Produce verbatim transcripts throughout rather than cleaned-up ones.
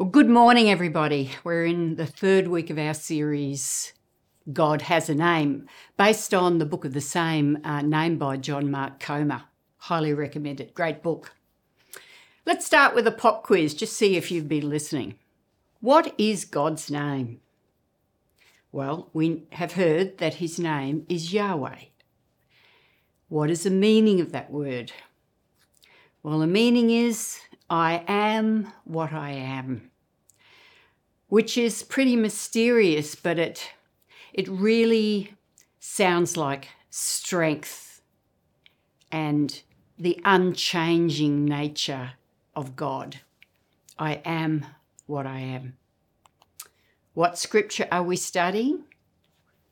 Well, good morning, everybody. We're in the third week of our series, God Has a Name, based on the book of the same uh, name by John Mark Comer. Highly recommend it. Great book. Let's start with a pop quiz, just see if you've been listening. What is God's name? Well, we have heard that his name is Yahweh. What is the meaning of that word? Well, the meaning is, I am what I am, which is pretty mysterious, but it it really sounds like strength and the unchanging nature of God. I am what I am. What scripture are we studying?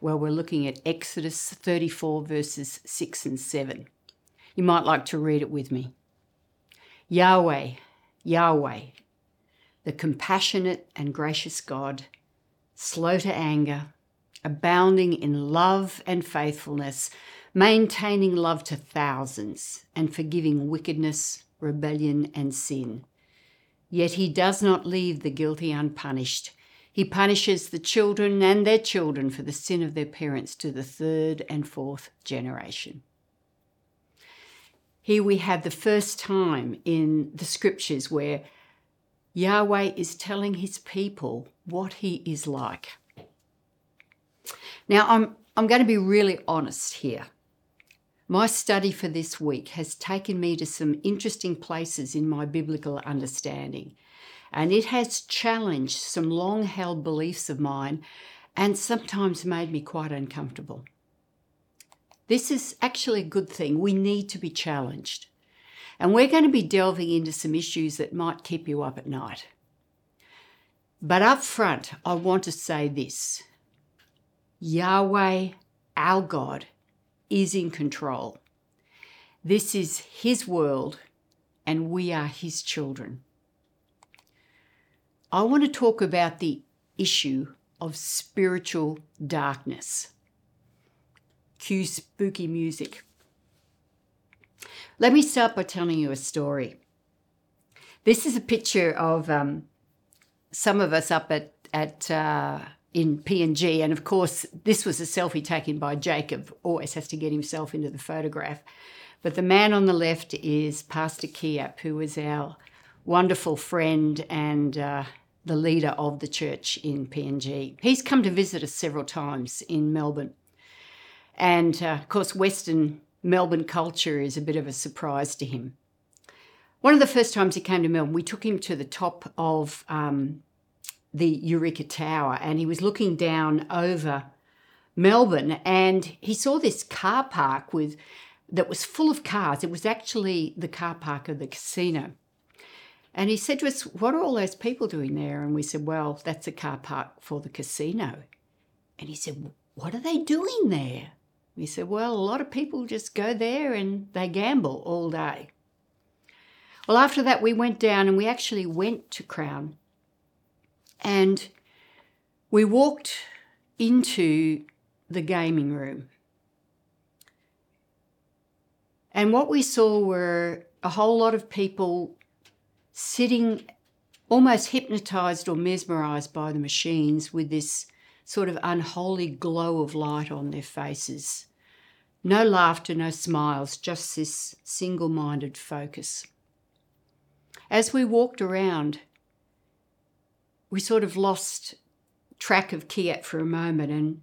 Well, we're looking at Exodus thirty-four, verses six and seven. You might like to read it with me. Yahweh, Yahweh, the compassionate and gracious God, slow to anger, abounding in love and faithfulness, maintaining love to thousands, and forgiving wickedness, rebellion, and sin. Yet he does not leave the guilty unpunished. He punishes the children and their children for the sin of their parents to the third and fourth generation. Here we have the first time in the scriptures where Yahweh is telling his people what he is like. Now, I'm, I'm going to be really honest here. My study for this week has taken me to some interesting places in my biblical understanding, and it has challenged some long-held beliefs of mine and sometimes made me quite uncomfortable. This is actually a good thing. We need to be challenged. And we're going to be delving into some issues that might keep you up at night. But up front, I want to say this. Yahweh, our God, is in control. This is his world and we are his children. I want to talk about the issue of spiritual darkness. Cue spooky music. Let me start by telling you a story. This is a picture of um, some of us up at, at uh, in P N G, and of course this was a selfie taken by Jacob. Always has to get himself into the photograph. But the man on the left is Pastor Kiap, who was our wonderful friend and uh, the leader of the church in P N G. He's come to visit us several times in Melbourne. And, uh, of course, Western Melbourne culture is a bit of a surprise to him. One of the first times he came to Melbourne, we took him to the top of um, the Eureka Tower, and he was looking down over Melbourne, and he saw this car park with that was full of cars. It was actually the car park of the casino. And he said to us, "What are all those people doing there?" And we said, "Well, that's a car park for the casino." And he said, "What are they doing there?" We said, "Well, a lot of people just go there and they gamble all day." Well, after that, we went down and we actually went to Crown. And we walked into the gaming room. And what we saw were a whole lot of people sitting almost hypnotized or mesmerized by the machines with this sort of unholy glow of light on their faces. No laughter, no smiles, just this single-minded focus. As we walked around, we sort of lost track of Kiat for a moment, and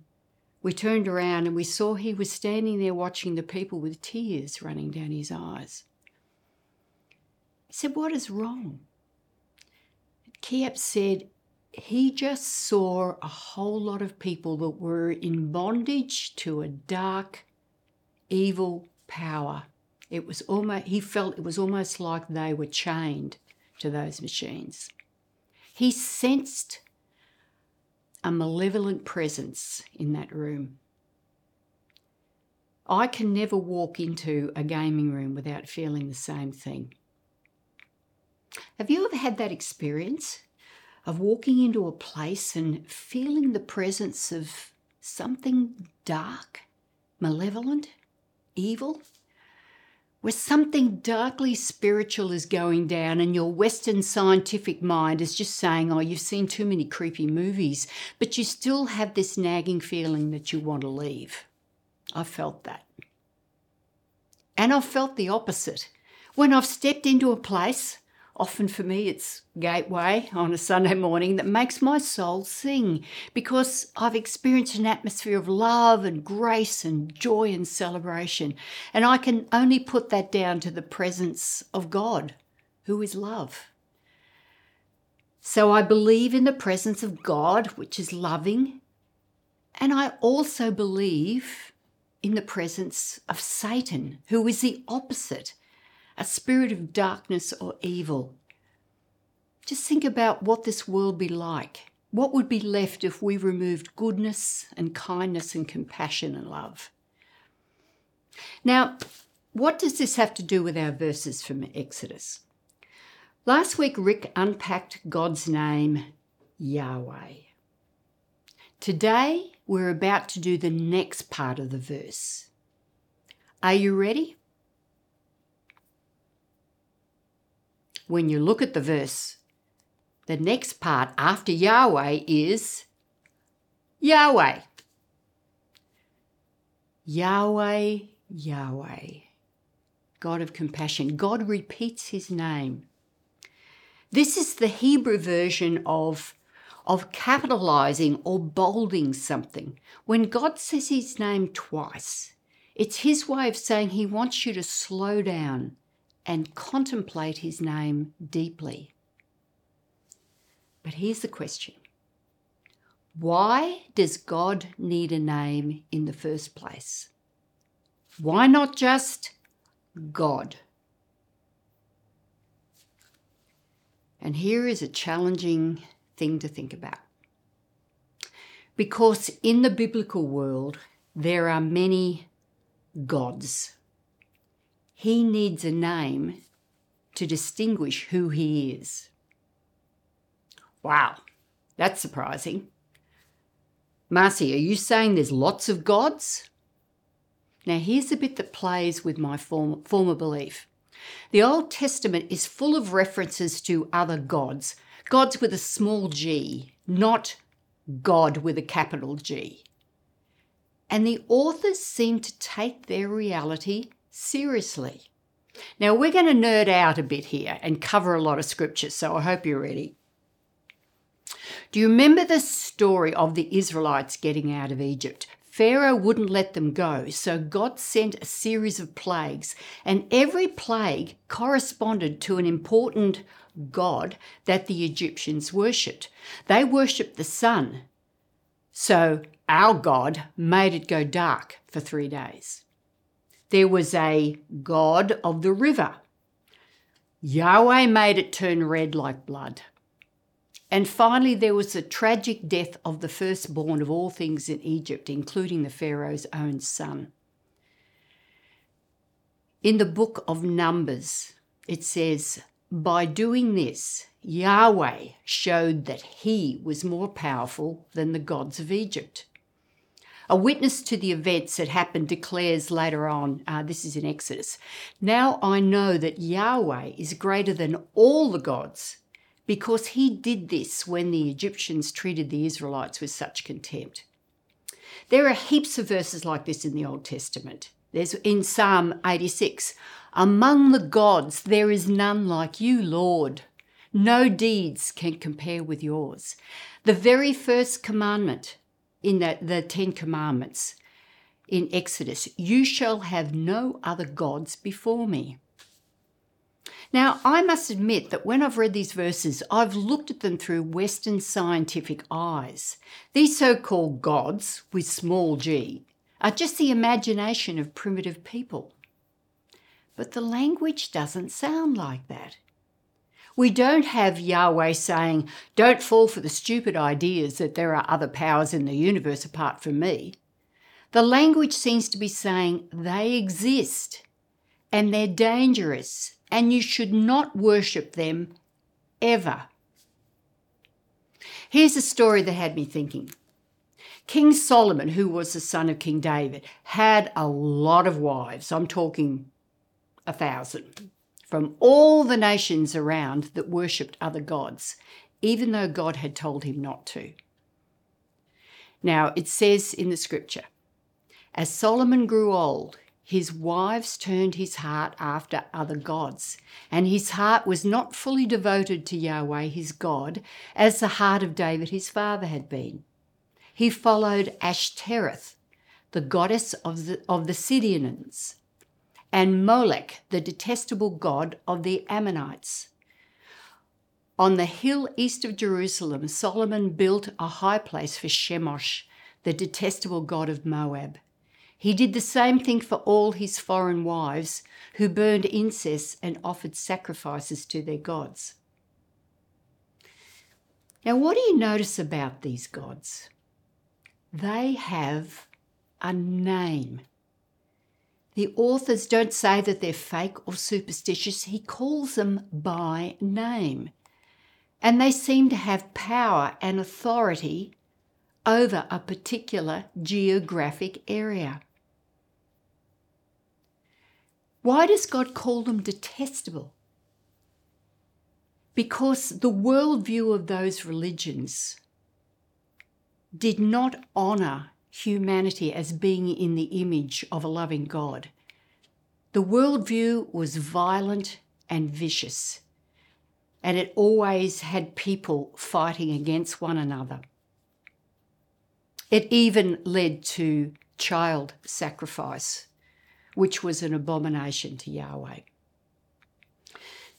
we turned around and we saw he was standing there watching the people with tears running down his eyes. I said, "What is wrong?" Kiat said, "He just saw a whole lot of people that were in bondage to a dark, evil power. It was almost, he felt it was almost like they were chained to those machines. He sensed a malevolent presence in that room." I can never walk into a gaming room without feeling the same thing. Have you ever had that experience of walking into a place and feeling the presence of something dark, malevolent, evil? where something darkly spiritual is going down and your Western scientific mind is just saying, oh, you've seen too many creepy movies, but you still have this nagging feeling that you want to leave. I felt that. And I've felt the opposite. When I've stepped into a place, often for me it's Gateway on a Sunday morning, that makes my soul sing because I've experienced an atmosphere of love and grace and joy and celebration. And I can only put that down to the presence of God, who is love. So I believe in the presence of God, which is loving, and I also believe in the presence of Satan, who is the opposite, a spirit of darkness or evil. Just think about what this world would be like. What would be left if we removed goodness and kindness and compassion and love? Now, what does this have to do with our verses from Exodus? Last week, Rick unpacked God's name, Yahweh. Today, we're about to do the next part of the verse. Are you ready? When you look at the verse, the next part after Yahweh is Yahweh. Yahweh, Yahweh, God of compassion. God repeats his name. This is the Hebrew version of, of capitalizing or bolding something. When God says his name twice, it's his way of saying he wants you to slow down and contemplate his name deeply. But here's the question. Why does God need a name in the first place? Why not just God? And here is a challenging thing to think about. Because in the biblical world, there are many gods. He needs a name to distinguish who he is. Wow, that's surprising. Marcy, are you saying there's lots of gods? Now here's the bit that plays with my form, former belief. The Old Testament is full of references to other gods, gods with a small g, not God with a capital G. And the authors seem to take their reality seriously. Now we're going to nerd out a bit here and cover a lot of scripture, so I hope you're ready. Do you remember the story of the Israelites getting out of Egypt? Pharaoh wouldn't let them go, so God sent a series of plagues, and every plague corresponded to an important god that the Egyptians worshipped. They worshipped the sun, so our God made it go dark for three days. There was a god of the river. Yahweh made it turn red like blood. And finally, there was the tragic death of the firstborn of all things in Egypt, including the Pharaoh's own son. In the book of Numbers, it says, by doing this, Yahweh showed that he was more powerful than the gods of Egypt. A witness to the events that happened declares later on, uh, this is in Exodus, now I know that Yahweh is greater than all the gods because he did this when the Egyptians treated the Israelites with such contempt. There are heaps of verses like this in the Old Testament. There's in Psalm eighty-six, among the gods there is none like you, Lord. No deeds can compare with yours. The very first commandment, in the, the Ten Commandments in Exodus, you shall have no other gods before me. Now, I must admit that when I've read these verses, I've looked at them through Western scientific eyes. These so-called gods, with small g, are just the imagination of primitive people. But the language doesn't sound like that. We don't have Yahweh saying, don't fall for the stupid ideas that there are other powers in the universe apart from me. The language seems to be saying they exist and they're dangerous and you should not worship them ever. Here's a story that had me thinking. King Solomon, who was the son of King David, had a lot of wives. I'm talking a thousand from all the nations around that worshipped other gods, even though God had told him not to. Now, it says in the scripture, as Solomon grew old, his wives turned his heart after other gods, and his heart was not fully devoted to Yahweh his God, as the heart of David his father had been. He followed Ashtoreth, the goddess of the, of the Sidonians, and Molech, the detestable god of the Ammonites. On the hill east of Jerusalem, Solomon built a high place for Shemosh, the detestable god of Moab. He did the same thing for all his foreign wives, who burned incense and offered sacrifices to their gods. Now, what do you notice about these gods? They have a name. The authors don't say that they're fake or superstitious. He calls them by name. And they seem to have power and authority over a particular geographic area. Why does God call them detestable? Because the worldview of those religions did not honour humanity as being in the image of a loving God. The worldview was violent and vicious, and it always had people fighting against one another. It even led to child sacrifice, which was an abomination to Yahweh.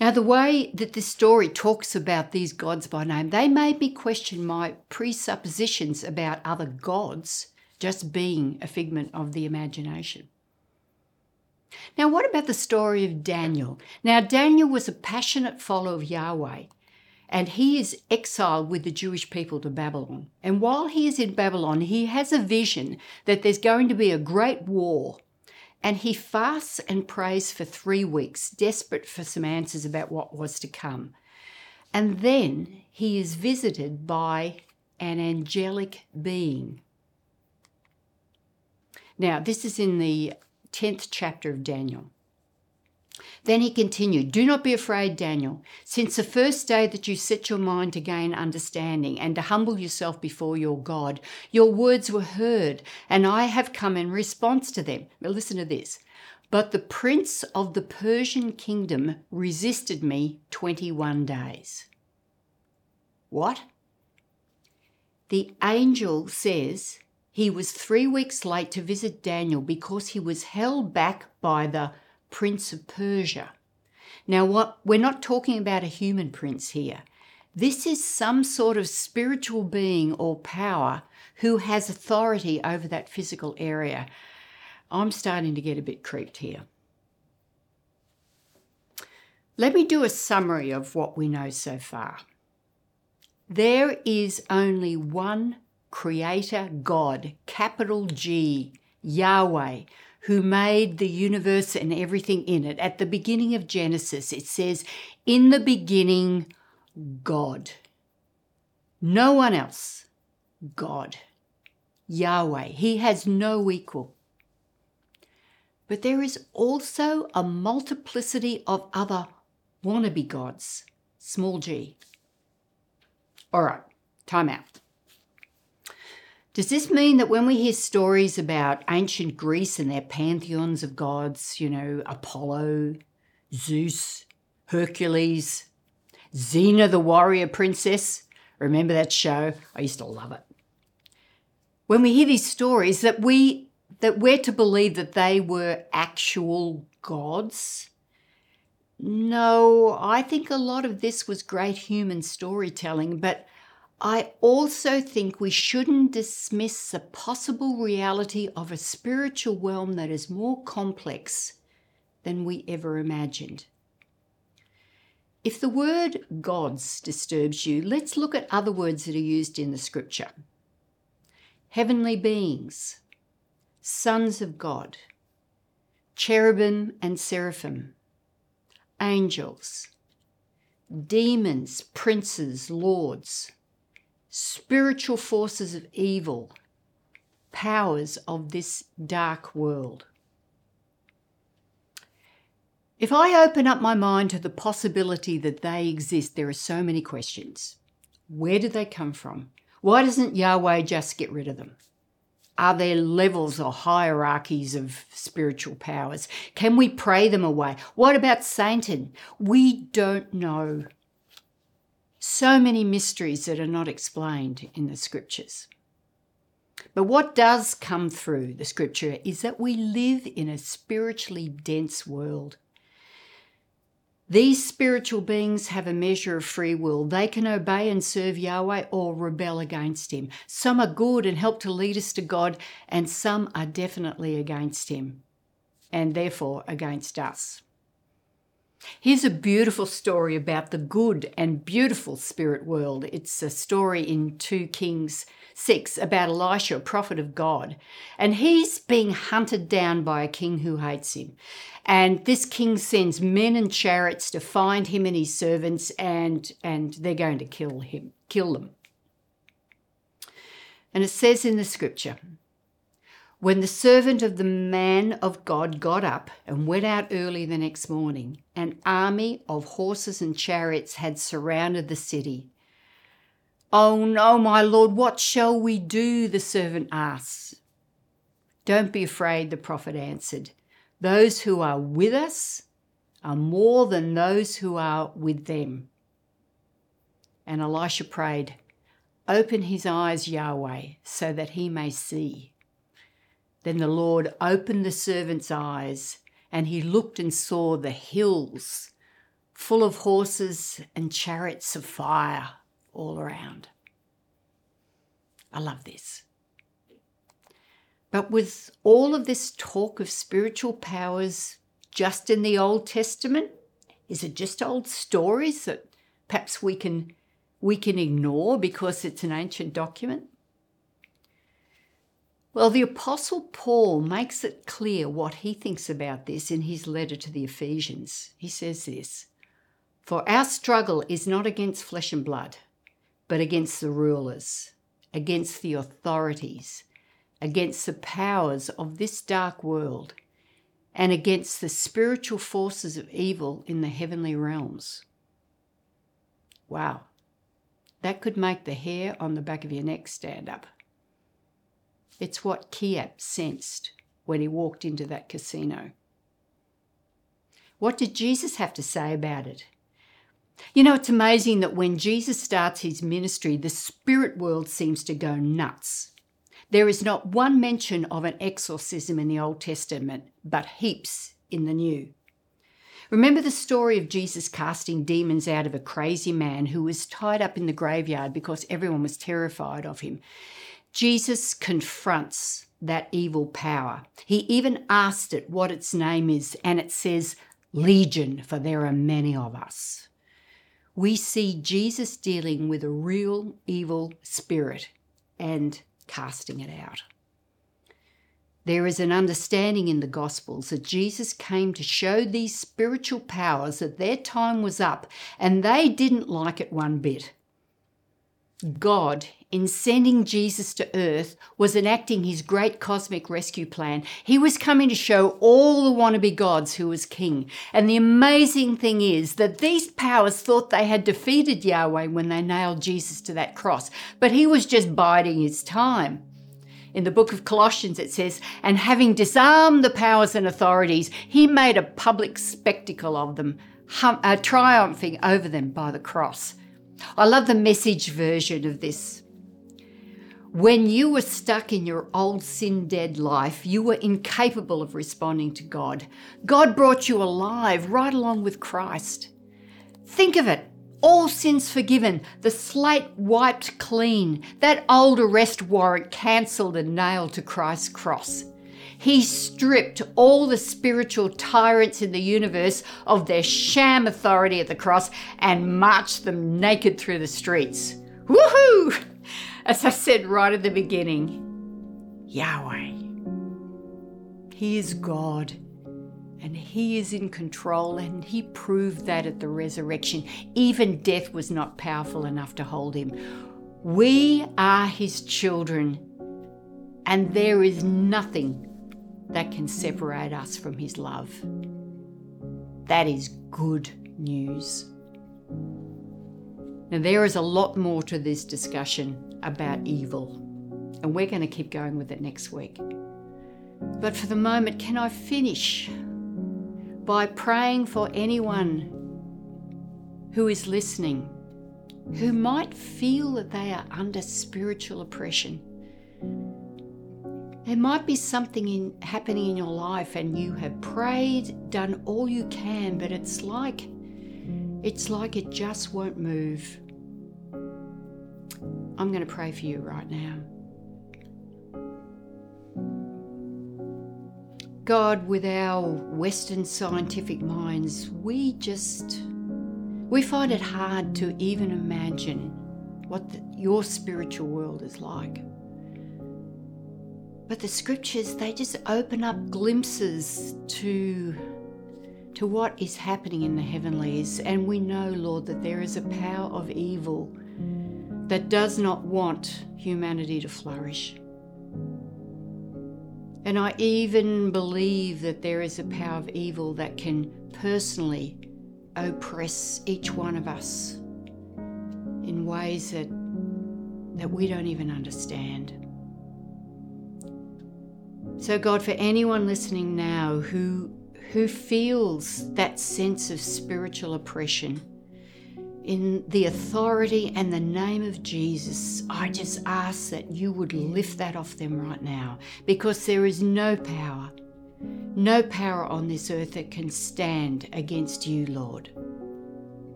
Now, the way that this story talks about these gods by name, they made me question my presuppositions about other gods just being a figment of the imagination. Now, what about the story of Daniel? Now, Daniel was a passionate follower of Yahweh, and he is exiled with the Jewish people to Babylon. And while he is in Babylon, he has a vision that there's going to be a great war. And he fasts and prays for three weeks, desperate for some answers about what was to come. And then he is visited by an angelic being. Now, this is in the tenth chapter of Daniel. Then he continued, "Do not be afraid, Daniel. Since the first day that you set your mind to gain understanding and to humble yourself before your God, your words were heard, and I have come in response to them." Now listen to this. "But the prince of the Persian kingdom resisted me twenty-one days. What? The angel says he was three weeks late to visit Daniel because he was held back by the Prince of Persia. Now, what, we're not talking about a human prince here. This is some sort of spiritual being or power who has authority over that physical area. I'm starting to get a bit creeped here. Let me do a summary of what we know so far. There is only one creator God, capital G, Yahweh, who made the universe and everything in it. At the beginning of Genesis, it says, "In the beginning, God." No one else. God. Yahweh. He has no equal. But there is also a multiplicity of other wannabe gods, small g. All right, time out. Does this mean that when we hear stories about ancient Greece and their pantheons of gods, you know, Apollo, Zeus, Hercules, Xena the warrior princess, remember that show? I used to love it. When we hear these stories, that, we, that we're to believe that they were actual gods? No, I think a lot of this was great human storytelling, but I also think we shouldn't dismiss the possible reality of a spiritual realm that is more complex than we ever imagined. If the word gods disturbs you, let's look at other words that are used in the scripture. Heavenly beings, sons of God, cherubim and seraphim, angels, demons, princes, lords, spiritual forces of evil, powers of this dark world. If I open up my mind to the possibility that they exist, there are so many questions. Where do they come from? Why doesn't Yahweh just get rid of them? Are there levels or hierarchies of spiritual powers? Can we pray them away? What about Satan? We don't know. So many mysteries that are not explained in the scriptures. But what does come through the scripture is that we live in a spiritually dense world. These spiritual beings have a measure of free will. They can obey and serve Yahweh or rebel against him. Some are good and help to lead us to God, and some are definitely against him and therefore against us. Here's a beautiful story about the good and beautiful spirit world. It's a story in two Kings six about Elisha, a prophet of God, and he's being hunted down by a king who hates him. And this king sends men and chariots to find him and his servants, and, and they're going to kill him, kill them. And it says in the scripture, when the servant of the man of God got up and went out early the next morning, an army of horses and chariots had surrounded the city. "Oh no, my Lord, what shall we do?" the servant asked. "Don't be afraid," the prophet answered. "Those who are with us are more than those who are with them." And Elisha prayed, "Open his eyes, Yahweh, so that he may see." Then the Lord opened the servant's eyes, and he looked and saw the hills full of horses and chariots of fire all around. I love this. But was all of this talk of spiritual powers just in the Old Testament? Is it just old stories that perhaps we can we can ignore because it's an ancient document? Well, the Apostle Paul makes it clear what he thinks about this in his letter to the Ephesians. He says this, "For our struggle is not against flesh and blood, but against the rulers, against the authorities, against the powers of this dark world, and against the spiritual forces of evil in the heavenly realms." Wow, that could make the hair on the back of your neck stand up. It's what Kiap sensed when he walked into that casino. What did Jesus have to say about it? You know, it's amazing that when Jesus starts his ministry, the spirit world seems to go nuts. There is not one mention of an exorcism in the Old Testament, but heaps in the New. Remember the story of Jesus casting demons out of a crazy man who was tied up in the graveyard because everyone was terrified of him. Jesus confronts that evil power. He even asked it what its name is, and it says, "Legion, for there are many of us." We see Jesus dealing with a real evil spirit and casting it out. There is an understanding in the Gospels that Jesus came to show these spiritual powers that their time was up, and they didn't like it one bit. God, in sending Jesus to earth, was enacting his great cosmic rescue plan. He was coming to show all the wannabe gods who was king. And the amazing thing is that these powers thought they had defeated Yahweh when they nailed Jesus to that cross, but he was just biding his time. In the book of Colossians it says, "And having disarmed the powers and authorities, he made a public spectacle of them, hum- uh, triumphing over them by the cross." I love the Message version of this. When you were stuck in your old sin-dead life, you were incapable of responding to God. God brought you alive right along with Christ. Think of it. All sins forgiven, the slate wiped clean, that old arrest warrant cancelled and nailed to Christ's cross. He stripped all the spiritual tyrants in the universe of their sham authority at the cross and marched them naked through the streets. Woohoo! As I said right at the beginning, Yahweh. He is God, and he is in control, and he proved that at the resurrection. Even death was not powerful enough to hold him. We are his children, and there is nothing that can separate us from his love. That is good news. Now, there is a lot more to this discussion about evil, and we're going to keep going with it next week. But for the moment, can I finish by praying for anyone who is listening, who might feel that they are under spiritual oppression? There might be something in, happening in your life, and you have prayed, done all you can, but it's like, it's like it just won't move. I'm going to pray for you right now. God, with our Western scientific minds, we just, we find it hard to even imagine what the, your spiritual world is like. But the scriptures, they just open up glimpses to, to what is happening in the heavenlies. And we know, Lord, that there is a power of evil that does not want humanity to flourish. And I even believe that there is a power of evil that can personally oppress each one of us in ways that, that we don't even understand. So God, for anyone listening now who, who feels that sense of spiritual oppression, in the authority and the name of Jesus, I just ask that you would lift that off them right now, because there is no power, no power on this earth that can stand against you, Lord.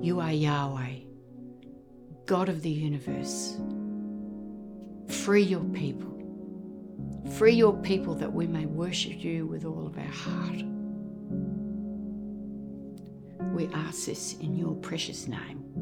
You are Yahweh, God of the universe. Free your people. Free your people that we may worship you with all of our heart. We ask this in your precious name.